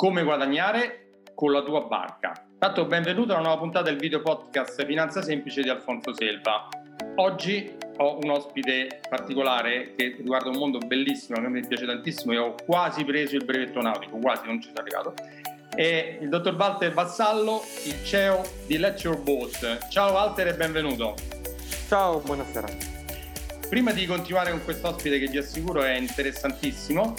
come guadagnare con la tua barca. Tanto benvenuto alla nuova puntata del video podcast Finanza Semplice di Alfonso Selva. Oggi ho un ospite particolare che riguarda un mondo bellissimo che a me piace tantissimo e ho quasi preso il brevetto nautico, quasi, non ci sono arrivato. È il dottor Walter Vassallo, il CEO di LetYourBoat. Ciao Walter e benvenuto. Ciao, buonasera. Prima di continuare con quest'ospite che vi assicuro è interessantissimo,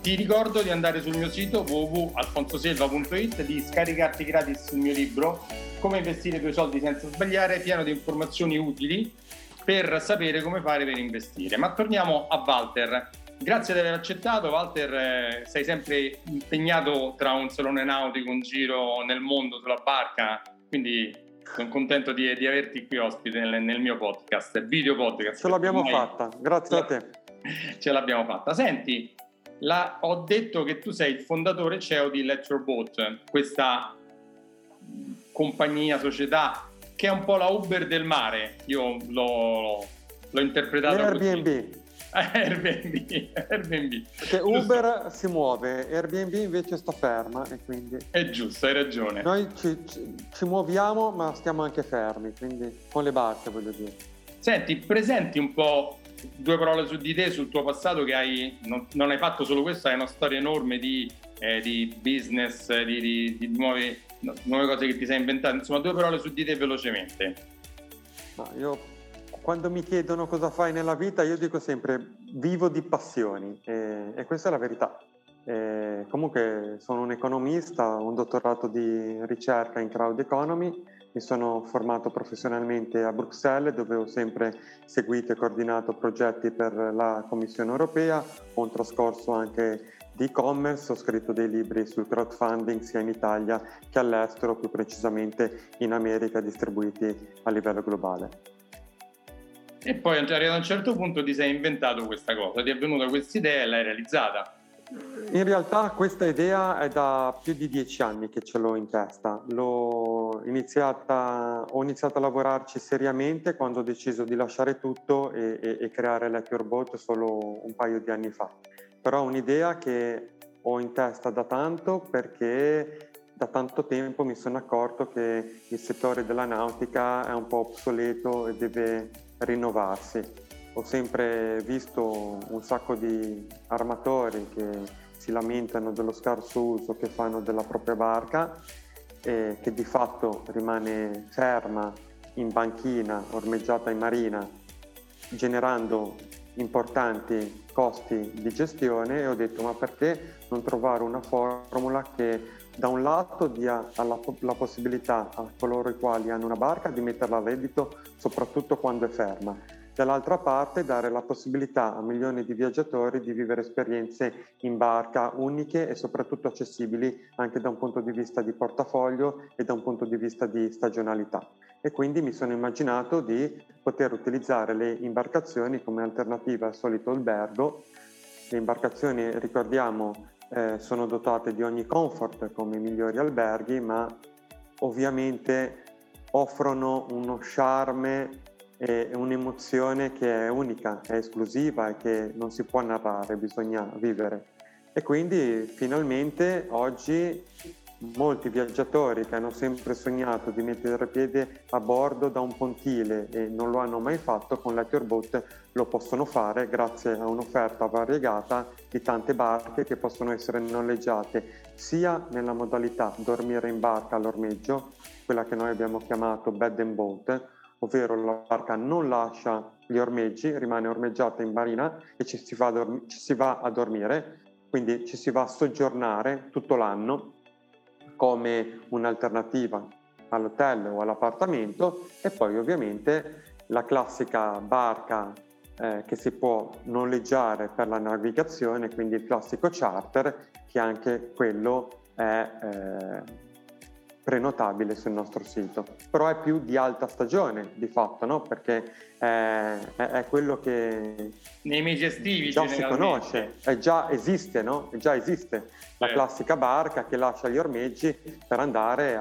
ti ricordo di andare sul mio sito www.alfonsoselva.it, di scaricarti gratis il mio libro Come investire i tuoi soldi senza sbagliare, pieno di informazioni utili per sapere come fare per investire. Ma torniamo a Walter. Grazie di aver accettato. Walter, sei sempre impegnato tra un salone nautico, un giro nel mondo sulla barca, quindi... Sono contento di averti qui ospite nel mio podcast, video podcast. Ce l'abbiamo fatta, grazie a te. Ce l'abbiamo fatta. Senti, ho detto che tu sei il fondatore CEO di LetYourBoat, questa compagnia, società, che è un po' la Uber del mare. Io l'ho interpretato Airbnb. Airbnb. Perché Uber si muove, Airbnb invece sta ferma e quindi... È giusto, hai ragione. Noi ci muoviamo ma stiamo anche fermi, quindi con le barche, voglio dire. Senti, presenti un po' due parole su di te, sul tuo passato, che non hai fatto solo questo, hai una storia enorme di business, di nuove cose che ti sei inventato. Insomma, due parole su di te velocemente. Ma io... Quando mi chiedono cosa fai nella vita, io dico sempre vivo di passioni e questa è la verità. Comunque sono un economista, ho un dottorato di ricerca in crowd economy, mi sono formato professionalmente a Bruxelles dove ho sempre seguito e coordinato progetti per la Commissione Europea, ho un trascorso anche di e-commerce, ho scritto dei libri sul crowdfunding sia in Italia che all'estero, più precisamente in America, distribuiti a livello globale. E poi arrivato a un certo punto ti sei inventato questa cosa, ti è venuta questa idea e l'hai realizzata. In realtà questa idea è da più di 10 anni che ce l'ho in testa. Ho iniziato a lavorarci seriamente quando ho deciso di lasciare tutto e creare LetYourBoat solo un paio di anni fa. Però è un'idea che ho in testa da tanto perché... Da tanto tempo mi sono accorto che il settore della nautica è un po' obsoleto e deve rinnovarsi. Ho sempre visto un sacco di armatori che si lamentano dello scarso uso che fanno della propria barca, che di fatto rimane ferma in banchina, ormeggiata in marina, generando importanti costi di gestione, e ho detto ma perché non trovare una formula che da un lato dia la possibilità a coloro i quali hanno una barca di metterla a reddito soprattutto quando è ferma, dall'altra parte dare la possibilità a milioni di viaggiatori di vivere esperienze in barca uniche e soprattutto accessibili anche da un punto di vista di portafoglio e da un punto di vista di stagionalità. E quindi mi sono immaginato di poter utilizzare le imbarcazioni come alternativa al solito albergo. Le imbarcazioni, ricordiamo, sono dotate di ogni comfort come i migliori alberghi, ma ovviamente offrono uno charme e un'emozione che è unica, è esclusiva e che non si può narrare, bisogna vivere. E quindi finalmente oggi molti viaggiatori che hanno sempre sognato di mettere piede a bordo da un pontile e non lo hanno mai fatto, con LetYourBoat lo possono fare grazie a un'offerta variegata di tante barche che possono essere noleggiate sia nella modalità dormire in barca all'ormeggio, quella che noi abbiamo chiamato bed and boat, ovvero la barca non lascia gli ormeggi, rimane ormeggiata in marina e ci si va a dormire, quindi ci si va a soggiornare tutto l'anno come un'alternativa all'hotel o all'appartamento, e poi ovviamente la classica barca che si può noleggiare per la navigazione, quindi il classico charter, che anche quello è prenotabile sul nostro sito. Però è più di alta stagione di fatto, no? Perché è quello che nei mesi estivi già si conosce, già esiste la classica barca che lascia gli ormeggi per andare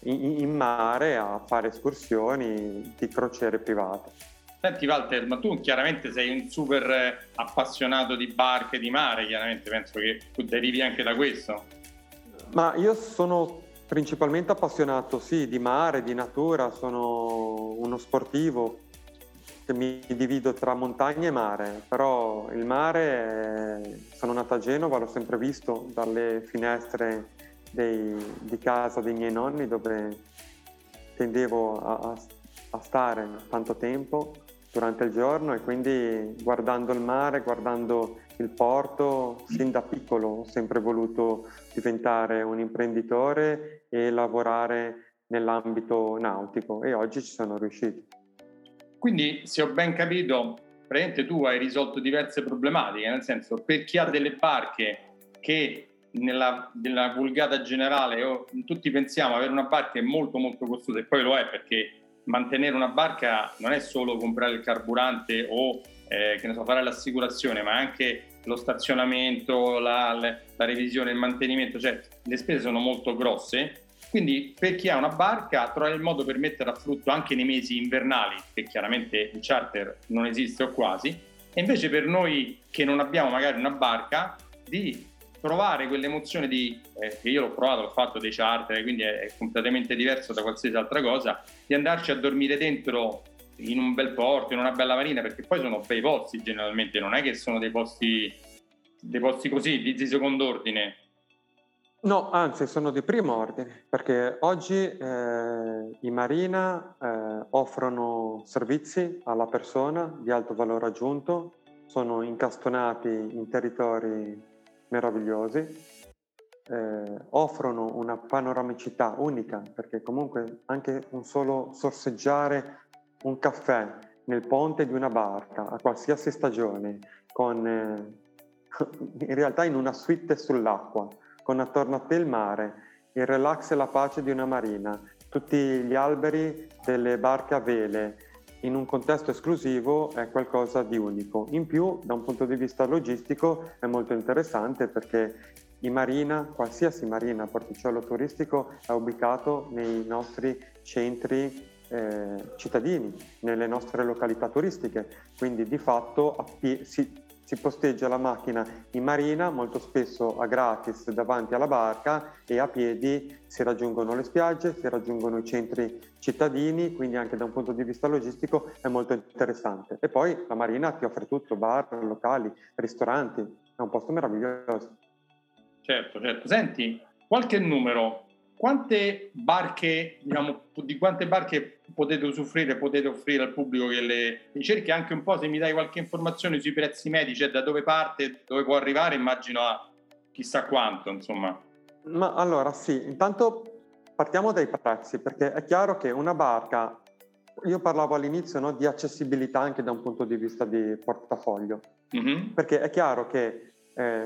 in mare a fare escursioni di crociere private. Senti Walter, ma tu chiaramente sei un super appassionato di barche, di mare, chiaramente penso che tu derivi anche da questo. Ma io sono principalmente appassionato, sì, di mare, di natura, sono uno sportivo che mi divido tra montagna e mare, però il mare, sono nato a Genova, l'ho sempre visto dalle finestre di casa dei miei nonni, dove tendevo a stare tanto tempo durante il giorno, e quindi guardando il mare, guardando il porto, sin da piccolo ho sempre voluto diventare un imprenditore e lavorare nell'ambito nautico, e oggi ci sono riuscito. Quindi, se ho ben capito, praticamente tu hai risolto diverse problematiche, nel senso, per chi ha delle barche che nella vulgata generale tutti pensiamo avere una barca è molto molto costosa, e poi lo è, perché mantenere una barca non è solo comprare il carburante o fare l'assicurazione, ma anche lo stazionamento, la revisione, il mantenimento, cioè le spese sono molto grosse. Quindi per chi ha una barca trovare il modo per mettere a frutto anche nei mesi invernali, che chiaramente il charter non esiste o quasi, e invece per noi che non abbiamo magari una barca, di provare quell'emozione che io l'ho provato, l'ho fatto dei charter, quindi è completamente diverso da qualsiasi altra cosa, di andarci a dormire dentro in un bel porto, in una bella marina, perché poi sono bei posti generalmente, non è che sono dei posti così di secondo ordine. No, anzi, sono di primo ordine, perché oggi in marina offrono servizi alla persona di alto valore aggiunto, sono incastonati in territori meravigliosi, offrono una panoramicità unica, perché comunque anche un solo sorseggiare un caffè nel ponte di una barca a qualsiasi stagione, con in realtà in una suite sull'acqua, con attorno a te il mare, il relax e la pace di una marina, tutti gli alberi delle barche a vele, in un contesto esclusivo è qualcosa di unico. In più, da un punto di vista logistico, è molto interessante, perché in marina, qualsiasi marina, porticello turistico, è ubicato nei nostri centri cittadini, nelle nostre località turistiche. Quindi di fatto si posteggia la macchina in marina, molto spesso a gratis davanti alla barca, e a piedi si raggiungono le spiagge, si raggiungono i centri cittadini, quindi anche da un punto di vista logistico è molto interessante. E poi la marina ti offre tutto, bar, locali, ristoranti, è un posto meraviglioso. Certo. Senti, qualche numero, quante barche, di quante barche potete offrire al pubblico che le ricerche, anche un po' se mi dai qualche informazione sui prezzi medi, cioè da dove parte, dove può arrivare, immagino a chissà quanto, insomma. Ma allora sì, intanto partiamo dai prezzi, perché è chiaro che una barca, io parlavo all'inizio di accessibilità anche da un punto di vista di portafoglio, perché è chiaro che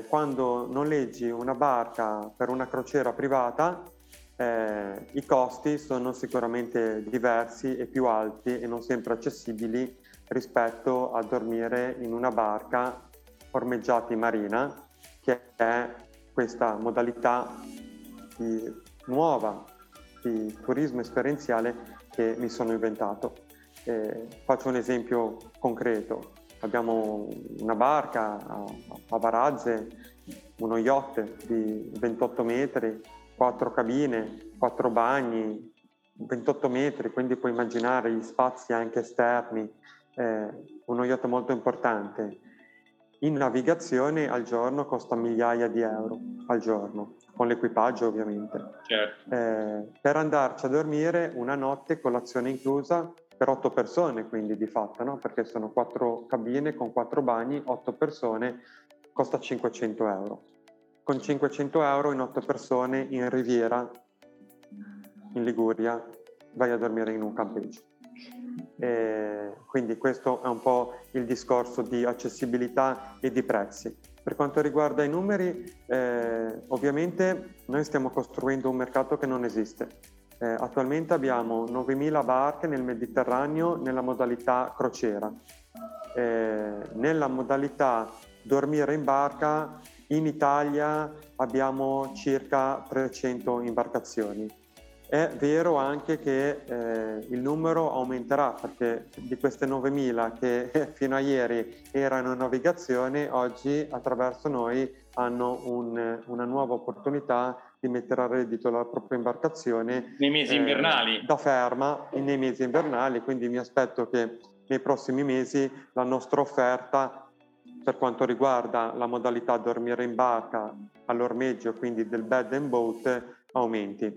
quando noleggi una barca per una crociera privata, i costi sono sicuramente diversi e più alti e non sempre accessibili rispetto a dormire in una barca ormeggiata in marina, che è questa modalità nuova di turismo esperienziale che mi sono inventato. Faccio un esempio concreto. Abbiamo una barca a Varazze, uno yacht di 28 metri, 4 cabine, 4 bagni, 28 metri, quindi puoi immaginare gli spazi anche esterni, uno yacht molto importante. In navigazione al giorno costa migliaia di euro al giorno, con l'equipaggio ovviamente. Certo. Per andarci a dormire una notte, colazione inclusa, per 8 persone quindi di fatto, no? Perché sono 4 cabine con 4 bagni, 8 persone, costa 500 euro. Con 500 euro in 8 persone in Riviera, in Liguria, vai a dormire in un campeggio. Quindi questo è un po' il discorso di accessibilità e di prezzi. Per quanto riguarda i numeri, ovviamente noi stiamo costruendo un mercato che non esiste. Attualmente abbiamo 9.000 barche nel Mediterraneo nella modalità crociera. Nella modalità dormire in barca, in Italia abbiamo circa 300 imbarcazioni. È vero anche che il numero aumenterà, perché di queste 9.000 che fino a ieri erano in navigazione, oggi attraverso noi hanno una nuova opportunità di mettere a reddito la propria imbarcazione nei mesi invernali da ferma e nei mesi invernali, quindi mi aspetto che nei prossimi mesi la nostra offerta per quanto riguarda la modalità dormire in barca all'ormeggio, quindi del bed and boat, aumenti.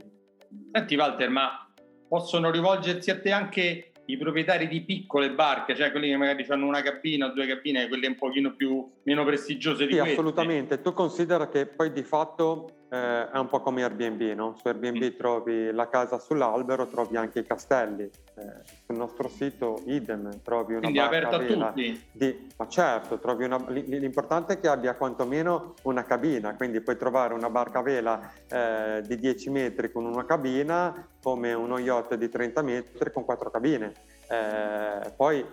Senti Walter, ma possono rivolgersi a te anche i proprietari di piccole barche, cioè quelli che magari hanno una cabina o due cabine, quelle un pochino meno prestigiose di queste? Sì, assolutamente. Tu considera che poi di fatto è un po' come Airbnb, no? Su Airbnb trovi la casa sull'albero, trovi anche i castelli. Sul nostro sito idem, trovi una barca vela. Quindi è aperta a tutti? Ma certo, trovi l'importante è che abbia quantomeno una cabina, quindi puoi trovare una barca vela di 10 metri con una cabina, come uno yacht di 30 metri con 4 cabine. Poi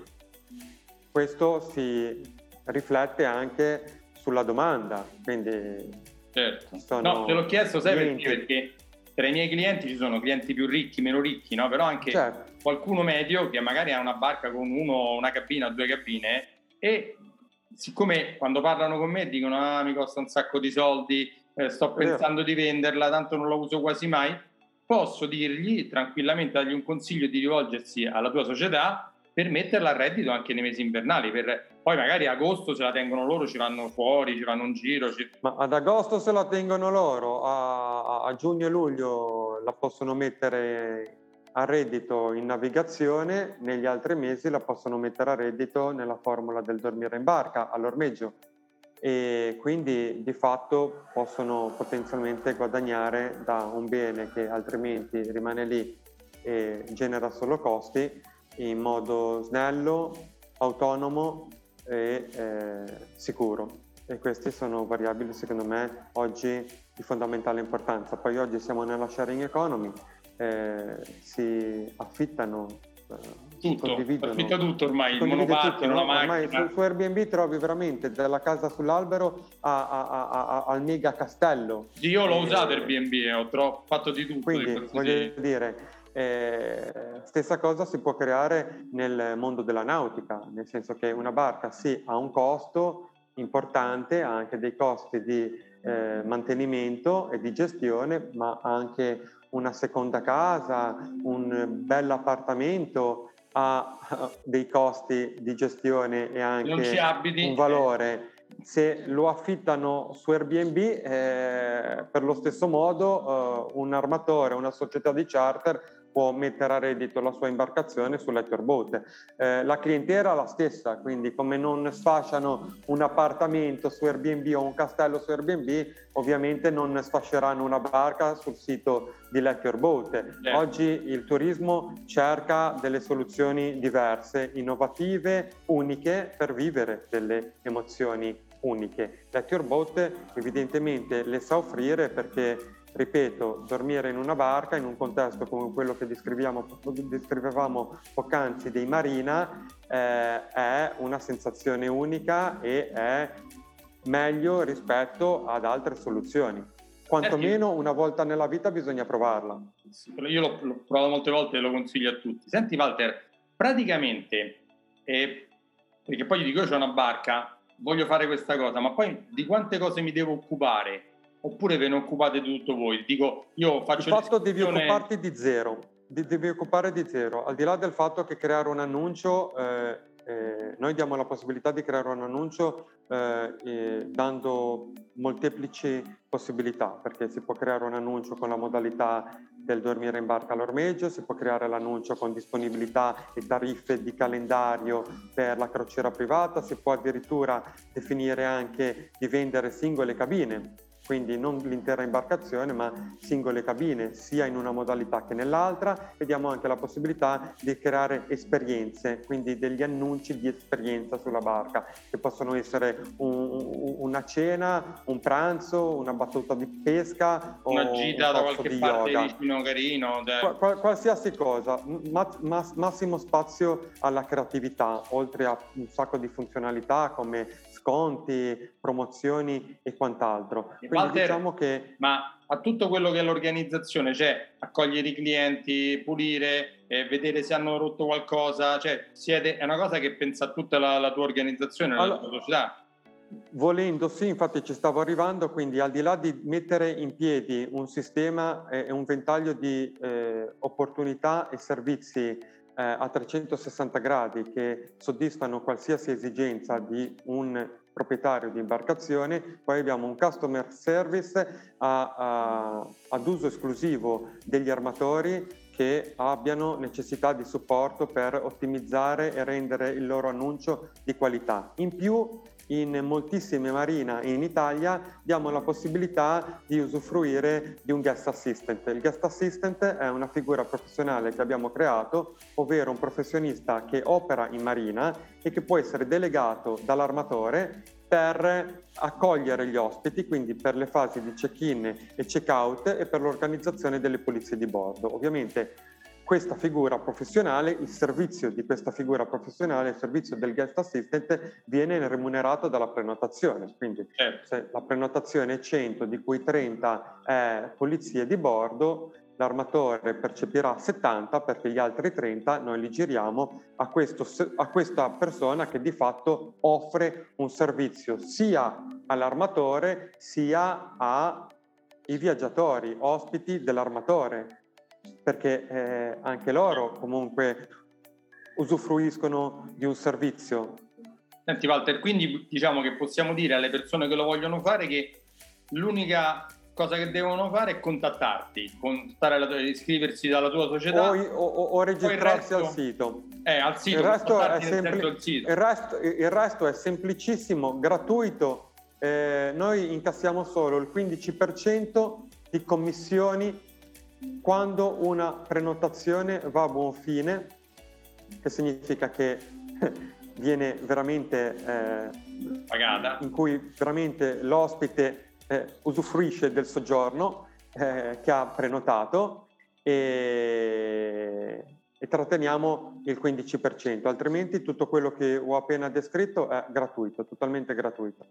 questo si riflette anche sulla domanda, quindi... Certo, no, te l'ho chiesto, sai perché tra i miei clienti ci sono clienti più ricchi, meno ricchi, no? Però anche certo, qualcuno medio che magari ha una barca con una cabina o due cabine, e siccome quando parlano con me dicono mi costa un sacco di soldi, sto pensando di venderla, tanto non la uso quasi mai, posso dirgli tranquillamente, dargli un consiglio di rivolgersi alla tua società per metterla a reddito anche nei mesi invernali, poi magari ad agosto se la tengono loro, ci vanno fuori, ci vanno in giro. Ma ad agosto se la tengono loro, a giugno e luglio la possono mettere a reddito in navigazione, negli altri mesi la possono mettere a reddito nella formula del dormire in barca, all'ormeggio, e quindi di fatto possono potenzialmente guadagnare da un bene che altrimenti rimane lì e genera solo costi, in modo snello, autonomo e sicuro. E queste sono variabili secondo me oggi di fondamentale importanza. Poi oggi siamo nella sharing economy, si affittano, tutto, condividono. Affitta tutto ormai, il monopattino, la macchina. Ormai su Airbnb trovi veramente dalla casa sull'albero al mega castello. Io l'ho usato Airbnb, ho fatto di tutto. Quindi voglio dire... stessa cosa si può creare nel mondo della nautica, nel senso che una barca sì ha un costo importante, ha anche dei costi di mantenimento e di gestione, ma anche una seconda casa, un bell'appartamento ha dei costi di gestione e anche un valore. Se lo affittano su Airbnb, per lo stesso modo un armatore, una società di charter può mettere a reddito la sua imbarcazione su LetYourBoat. La clientela è la stessa, quindi come non sfasciano un appartamento su Airbnb o un castello su Airbnb, ovviamente non sfasceranno una barca sul sito di LetYourBoat. Oggi il turismo cerca delle soluzioni diverse, innovative, uniche, per vivere delle emozioni uniche. LetYourBoat evidentemente le sa offrire perché, ripeto, dormire in una barca in un contesto come quello che descrivevamo poc'anzi dei marina è una sensazione unica e è meglio rispetto ad altre soluzioni. Quantomeno una volta nella vita bisogna provarla. Io l'ho provato molte volte e lo consiglio a tutti. Senti Walter, praticamente, perché poi gli dico io c'ho una barca, voglio fare questa cosa, ma poi di quante cose mi devo occupare? Oppure ve ne occupate tutto voi? Dico, io faccio... Il fatto devi occuparti di zero, devi occupare di zero, al di là del fatto che creare un annuncio, noi diamo la possibilità di creare un annuncio dando molteplici possibilità, perché si può creare un annuncio con la modalità del dormire in barca all'ormeggio, si può creare l'annuncio con disponibilità e tariffe di calendario per la crociera privata, si può addirittura definire anche di vendere singole cabine, quindi non l'intera imbarcazione ma singole cabine sia in una modalità che nell'altra, e diamo anche la possibilità di creare esperienze, quindi degli annunci di esperienza sulla barca che possono essere una cena, un pranzo, una battuta di pesca, una gita da qualche parte vicino carino, qualsiasi cosa, massimo spazio alla creatività, oltre a un sacco di funzionalità come sconti, promozioni e quant'altro. Quindi Walter, diciamo che... Ma a tutto quello che è l'organizzazione, cioè accogliere i clienti, pulire, vedere se hanno rotto qualcosa, cioè è una cosa che pensa tutta la tua organizzazione, la tua società. Volendo sì, infatti ci stavo arrivando, quindi al di là di mettere in piedi un sistema e un ventaglio di opportunità e servizi a 360 gradi che soddisfano qualsiasi esigenza di un proprietario di imbarcazione, poi abbiamo un customer service ad uso esclusivo degli armatori che abbiano necessità di supporto per ottimizzare e rendere il loro annuncio di qualità. In più, in moltissime marine in Italia diamo la possibilità di usufruire di un guest assistant. Il guest assistant è una figura professionale che abbiamo creato, ovvero un professionista che opera in marina e che può essere delegato dall'armatore per accogliere gli ospiti, quindi per le fasi di check-in e check-out e per l'organizzazione delle pulizie di bordo. Ovviamente questa figura professionale, il servizio di questa figura professionale, il servizio del guest assistant viene remunerato dalla prenotazione, quindi se la prenotazione è 100 di cui 30 è polizia di bordo, l'armatore percepirà 70 perché gli altri 30 noi li giriamo a questa persona che di fatto offre un servizio sia all'armatore sia ai viaggiatori, ospiti dell'armatore, perché anche loro comunque usufruiscono di un servizio. Senti Walter, quindi diciamo che possiamo dire alle persone che lo vogliono fare che l'unica cosa che devono fare è iscriversi alla tua società o registrarsi al sito. Al sito. Il resto è semplicissimo, gratuito. Noi incassiamo solo il 15% di commissioni quando una prenotazione va a buon fine, che significa che viene veramente pagata, in cui veramente l'ospite usufruisce del soggiorno che ha prenotato, e tratteniamo il 15%, altrimenti tutto quello che ho appena descritto è gratuito, totalmente gratuito.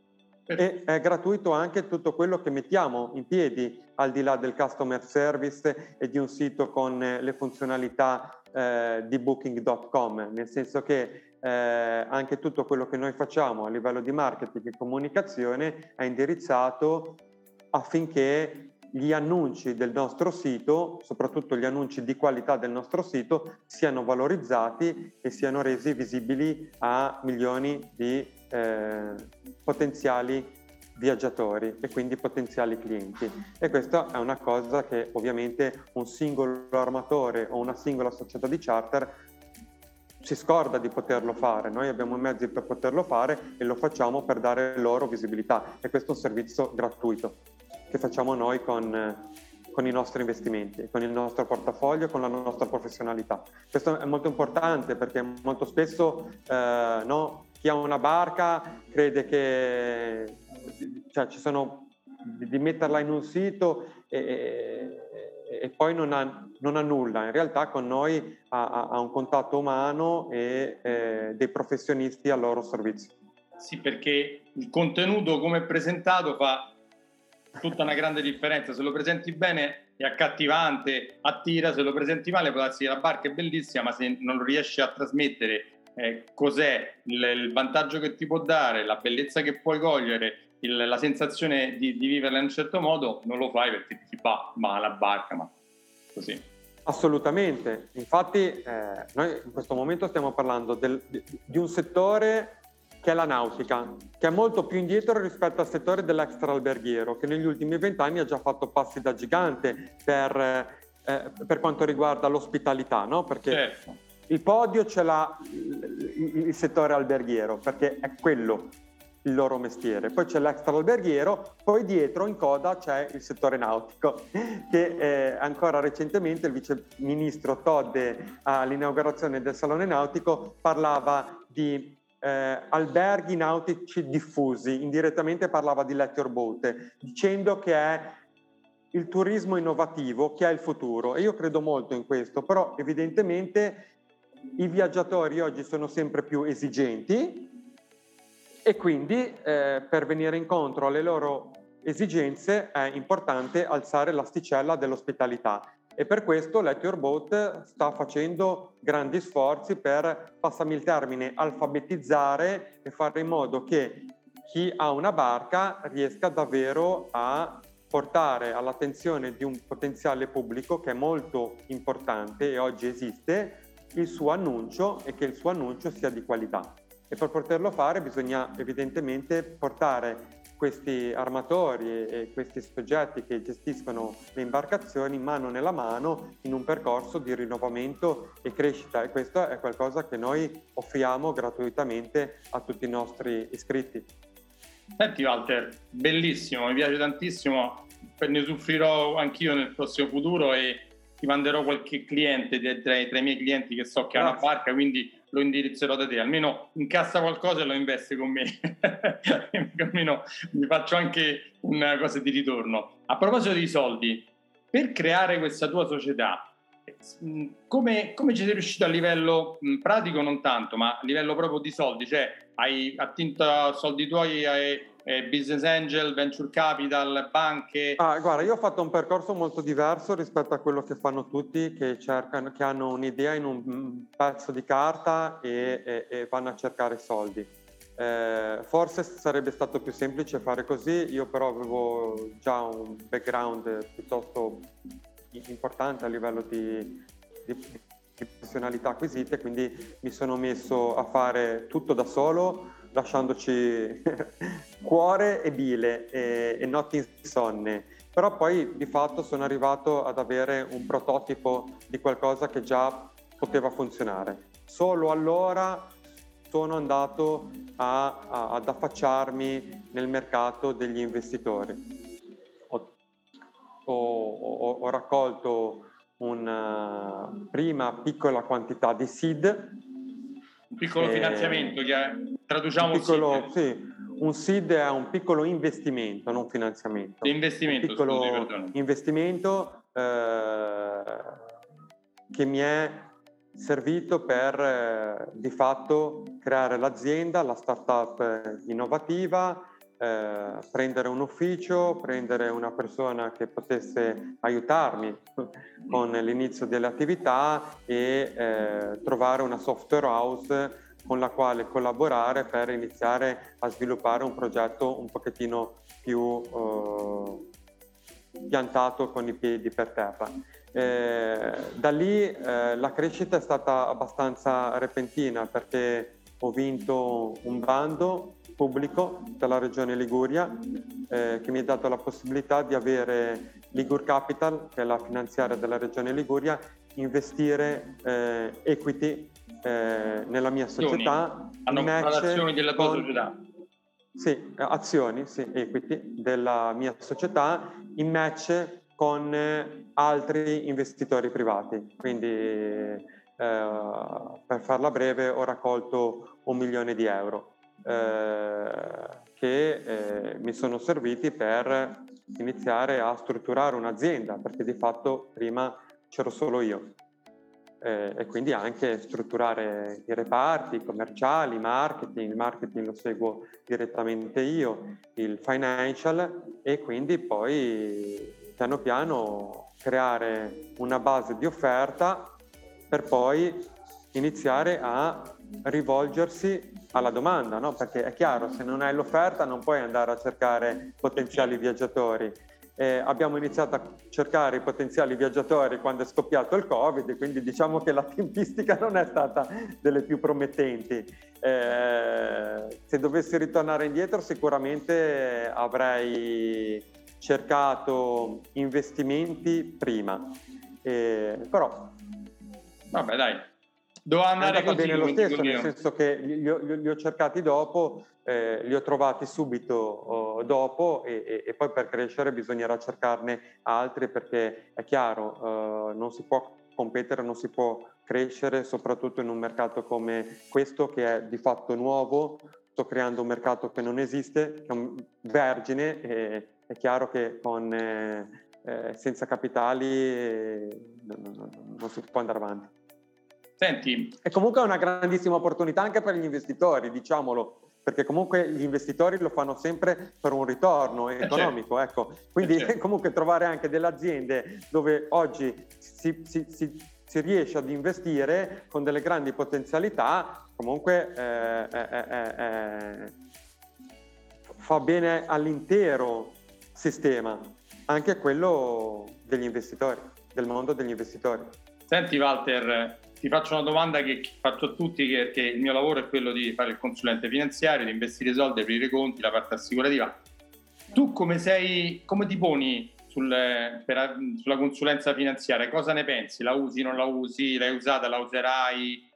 E è gratuito anche tutto quello che mettiamo in piedi, al di là del customer service e di un sito con le funzionalità di booking.com, nel senso che anche tutto quello che noi facciamo a livello di marketing e comunicazione è indirizzato affinché gli annunci del nostro sito, soprattutto gli annunci di qualità del nostro sito, siano valorizzati e siano resi visibili a milioni di potenziali viaggiatori e quindi potenziali clienti. E questa è una cosa che ovviamente un singolo armatore o una singola società di charter si scorda di poterlo fare. Noi abbiamo i mezzi per poterlo fare e lo facciamo per dare loro visibilità, e questo è un servizio gratuito che facciamo noi con i nostri investimenti, con il nostro portafoglio, con la nostra professionalità. Questo è molto importante perché molto spesso chi ha una barca crede che ci sono di metterla in un sito e poi non ha nulla. In realtà con noi ha un contatto umano e dei professionisti al loro servizio. Sì, perché il contenuto come è presentato fa tutta una grande differenza. Se lo presenti bene è accattivante, attira; se lo presenti male può darsi che la barca è bellissima, ma se non riesci a trasmettere cos'è il vantaggio che ti può dare, la bellezza che puoi cogliere, la sensazione di viverla in un certo modo, non lo fai perché ti fa male la barca, ma così. Assolutamente, infatti noi in questo momento stiamo parlando di un settore che è la nautica, che è molto più indietro rispetto al settore dell'extraalberghiero, che negli ultimi 20 anni ha già fatto passi da gigante per quanto riguarda l'ospitalità, no? Perché certo. Il podio ce l'ha il settore alberghiero, perché è quello il loro mestiere. Poi c'è l'extraalberghiero, poi dietro in coda c'è il settore nautico, che ancora recentemente il viceministro Todde all'inaugurazione del Salone Nautico parlava di alberghi nautici diffusi, indirettamente parlava di LetYourBoat, dicendo che è il turismo innovativo, che è il futuro. E io credo molto in questo, però evidentemente i viaggiatori oggi sono sempre più esigenti e quindi per venire incontro alle loro esigenze è importante alzare l'asticella dell'ospitalità, e per questo LetYourBoat sta facendo grandi sforzi per, passami il termine, alfabetizzare e fare in modo che chi ha una barca riesca davvero a portare all'attenzione di un potenziale pubblico, che è molto importante e oggi esiste, il suo annuncio, e che il suo annuncio sia di qualità. E per poterlo fare bisogna evidentemente portare questi armatori e questi soggetti che gestiscono le imbarcazioni mano nella mano in un percorso di rinnovamento e crescita, e questo è qualcosa che noi offriamo gratuitamente a tutti i nostri iscritti. Senti Walter, bellissimo, mi piace tantissimo, ne soffrirò anch'io nel prossimo futuro e ti manderò qualche cliente tra i miei clienti che so che ha una barca, quindi lo indirizzerò da te, almeno incassa qualcosa e lo investe con me, almeno mi faccio anche una cosa di ritorno. A proposito di soldi, per creare questa tua società, come ci sei riuscito a livello pratico, non tanto, ma a livello proprio di soldi, cioè hai attinto soldi tuoi business angel, venture capital, banche? Guarda, io ho fatto un percorso molto diverso rispetto a quello che fanno tutti, che cercano, che hanno un'idea in un pezzo di carta e vanno a cercare soldi. Forse sarebbe stato più semplice fare così, io però avevo già un background piuttosto importante a livello di professionalità acquisite, quindi mi sono messo a fare tutto da solo, lasciandoci cuore e bile e notti insonne, però poi di fatto sono arrivato ad avere un prototipo di qualcosa che già poteva funzionare. Solo allora sono andato ad affacciarmi nel mercato degli investitori. Ho raccolto una prima piccola quantità di seed, un piccolo finanziamento che traduciamo seed. Sì, un seed è un piccolo investimento, non finanziamento. Investimento, un piccolo investimento che mi è servito per di fatto creare l'azienda, la startup innovativa, prendere un ufficio, prendere una persona che potesse aiutarmi con l'inizio delle attività e trovare una software house con la quale collaborare per iniziare a sviluppare un progetto un pochettino più piantato con i piedi per terra. Da lì la crescita è stata abbastanza repentina, perché ho vinto un bando pubblico dalla regione Liguria che mi ha dato la possibilità di avere Ligur Capital, che è la finanziaria della regione Liguria, investire equity nella mia società. Hanno comprato azioni della tua società? Sì, azioni, sì, equity della mia società in match con altri investitori privati, quindi... per farla breve ho raccolto €1 milione che mi sono serviti per iniziare a strutturare un'azienda, perché di fatto prima c'ero solo io e quindi anche strutturare i reparti commerciali, marketing lo seguo direttamente io, il financial, e quindi poi piano piano creare una base di offerta per poi iniziare a rivolgersi alla domanda, no? Perché è chiaro, se non hai l'offerta non puoi andare a cercare potenziali viaggiatori. Abbiamo iniziato a cercare i potenziali viaggiatori quando è scoppiato il Covid, quindi diciamo che la tempistica non è stata delle più promettenti. Se dovessi ritornare indietro sicuramente avrei cercato investimenti prima, però... Vabbè, dai, doveva andare così, bene lo stesso, nel senso che li ho cercati dopo, li ho trovati subito dopo e poi per crescere bisognerà cercarne altri, perché è chiaro, non si può competere, non si può crescere, soprattutto in un mercato come questo che è di fatto nuovo. Sto creando un mercato che non esiste, che è un vergine, e è chiaro che con senza capitali non si può andare avanti. Senti. E comunque è una grandissima opportunità anche per gli investitori, diciamolo, perché comunque gli investitori lo fanno sempre per un ritorno economico, certo. Ecco. Quindi certo. Comunque trovare anche delle aziende dove oggi si riesce ad investire con delle grandi potenzialità, comunque fa bene all'intero sistema, anche a quello degli investitori, del mondo degli investitori. Senti Walter, ti faccio una domanda che faccio a tutti, perché il mio lavoro è quello di fare il consulente finanziario, di investire soldi, aprire i conti, la parte assicurativa. Tu come ti poni sulla consulenza finanziaria? Cosa ne pensi? La usi, non la usi? L'hai usata, la userai?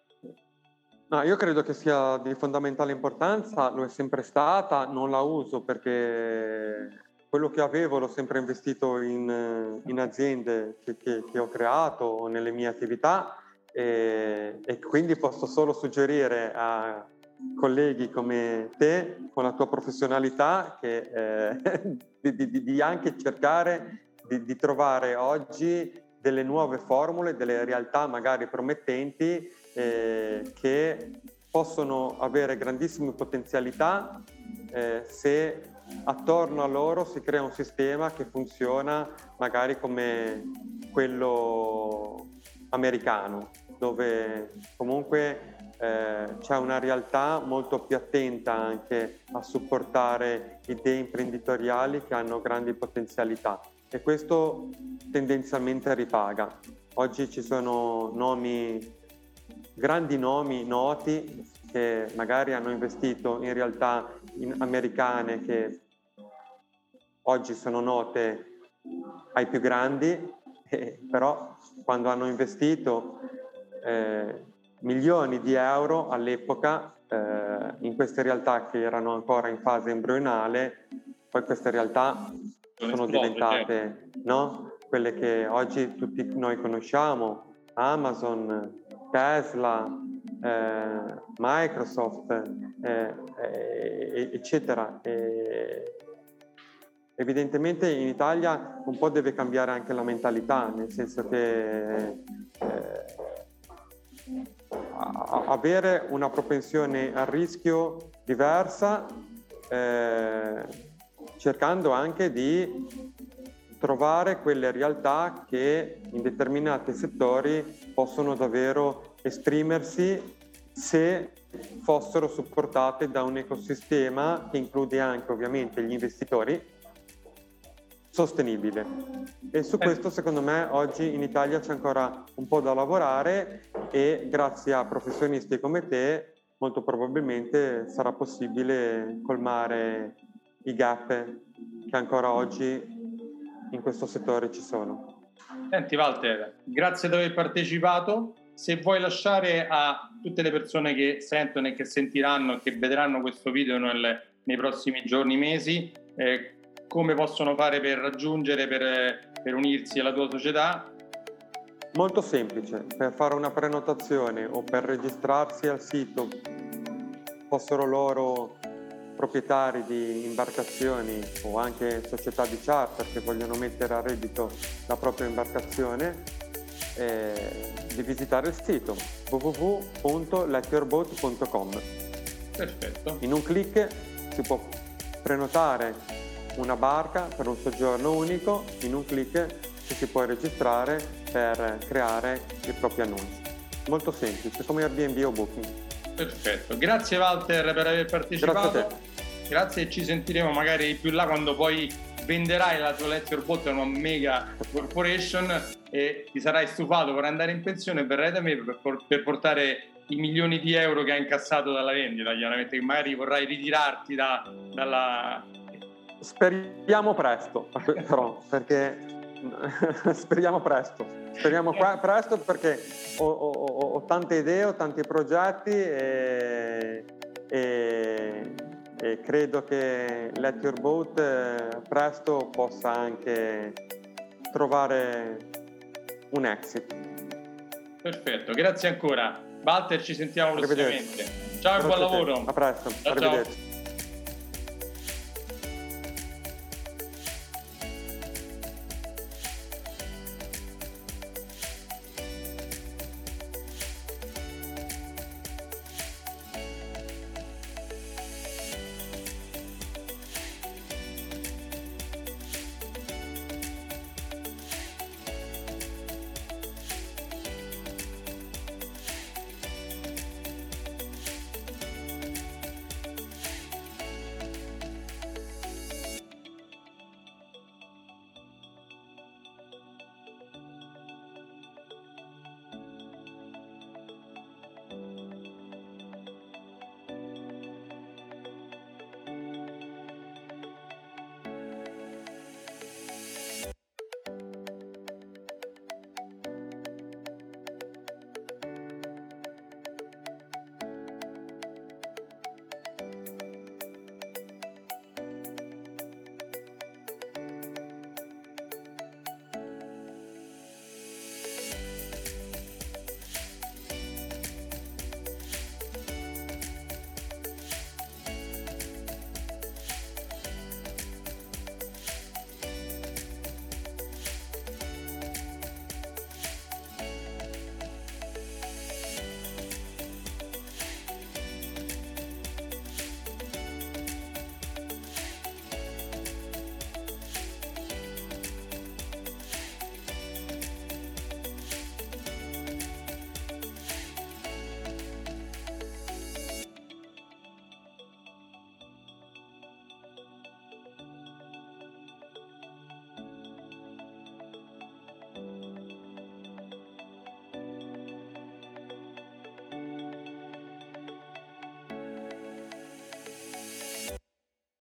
No, io credo che sia di fondamentale importanza, lo è sempre stata, non la uso perché quello che avevo l'ho sempre investito in aziende che ho creato o nelle mie attività e quindi posso solo suggerire a colleghi come te, con la tua professionalità, di anche cercare di trovare oggi delle nuove formule, delle realtà magari promettenti che possono avere grandissime potenzialità se attorno a loro si crea un sistema che funziona magari come quello americano, dove comunque c'è una realtà molto più attenta anche a supportare idee imprenditoriali che hanno grandi potenzialità e questo tendenzialmente ripaga. Oggi ci sono grandi nomi noti che magari hanno investito in realtà americane che oggi sono note ai più grandi, però quando hanno investito milioni di euro all'epoca in queste realtà che erano ancora in fase embrionale, poi queste realtà sono diventate quelle che oggi tutti noi conosciamo: Amazon, Tesla, Microsoft, eccetera. Evidentemente in Italia un po' deve cambiare anche la mentalità, nel senso che avere una propensione al rischio diversa, cercando anche di trovare quelle realtà che in determinati settori possono davvero esprimersi se fossero supportate da un ecosistema che include anche ovviamente gli investitori sostenibile. E su questo secondo me oggi in Italia c'è ancora un po' da lavorare e grazie a professionisti come te molto probabilmente sarà possibile colmare i gap che ancora oggi in questo settore ci sono. Senti Walter, grazie di aver partecipato. Se vuoi lasciare a tutte le persone che sentono e che sentiranno e che vedranno questo video nei prossimi giorni, mesi, come possono fare per raggiungere, per unirsi alla tua società? Molto semplice, per fare una prenotazione o per registrarsi al sito, fossero loro proprietari di imbarcazioni o anche società di charter che vogliono mettere a reddito la propria imbarcazione, di visitare il sito www.letyourboat.com. Perfetto. In un click si può prenotare una barca per un soggiorno unico, in un click ci si può registrare per creare i propri annunci. Molto semplice, come Airbnb o Booking. Perfetto, grazie Walter per aver partecipato. Grazie a te. Grazie e ci sentiremo magari più là quando poi venderai la tua LetYourBoat a una mega corporation e ti sarai stufato per andare in pensione e verrai da me per portare i milioni di euro che hai incassato dalla vendita, chiaramente che magari vorrai ritirarti dalla... Speriamo presto, però, speriamo presto perché ho tante idee, ho tanti progetti e credo che LetYourBoat presto possa anche trovare un exit. Perfetto, grazie ancora. Walter, ci sentiamo prossimamente. Ciao e buon lavoro. A presto, ciao, arrivederci. Ciao.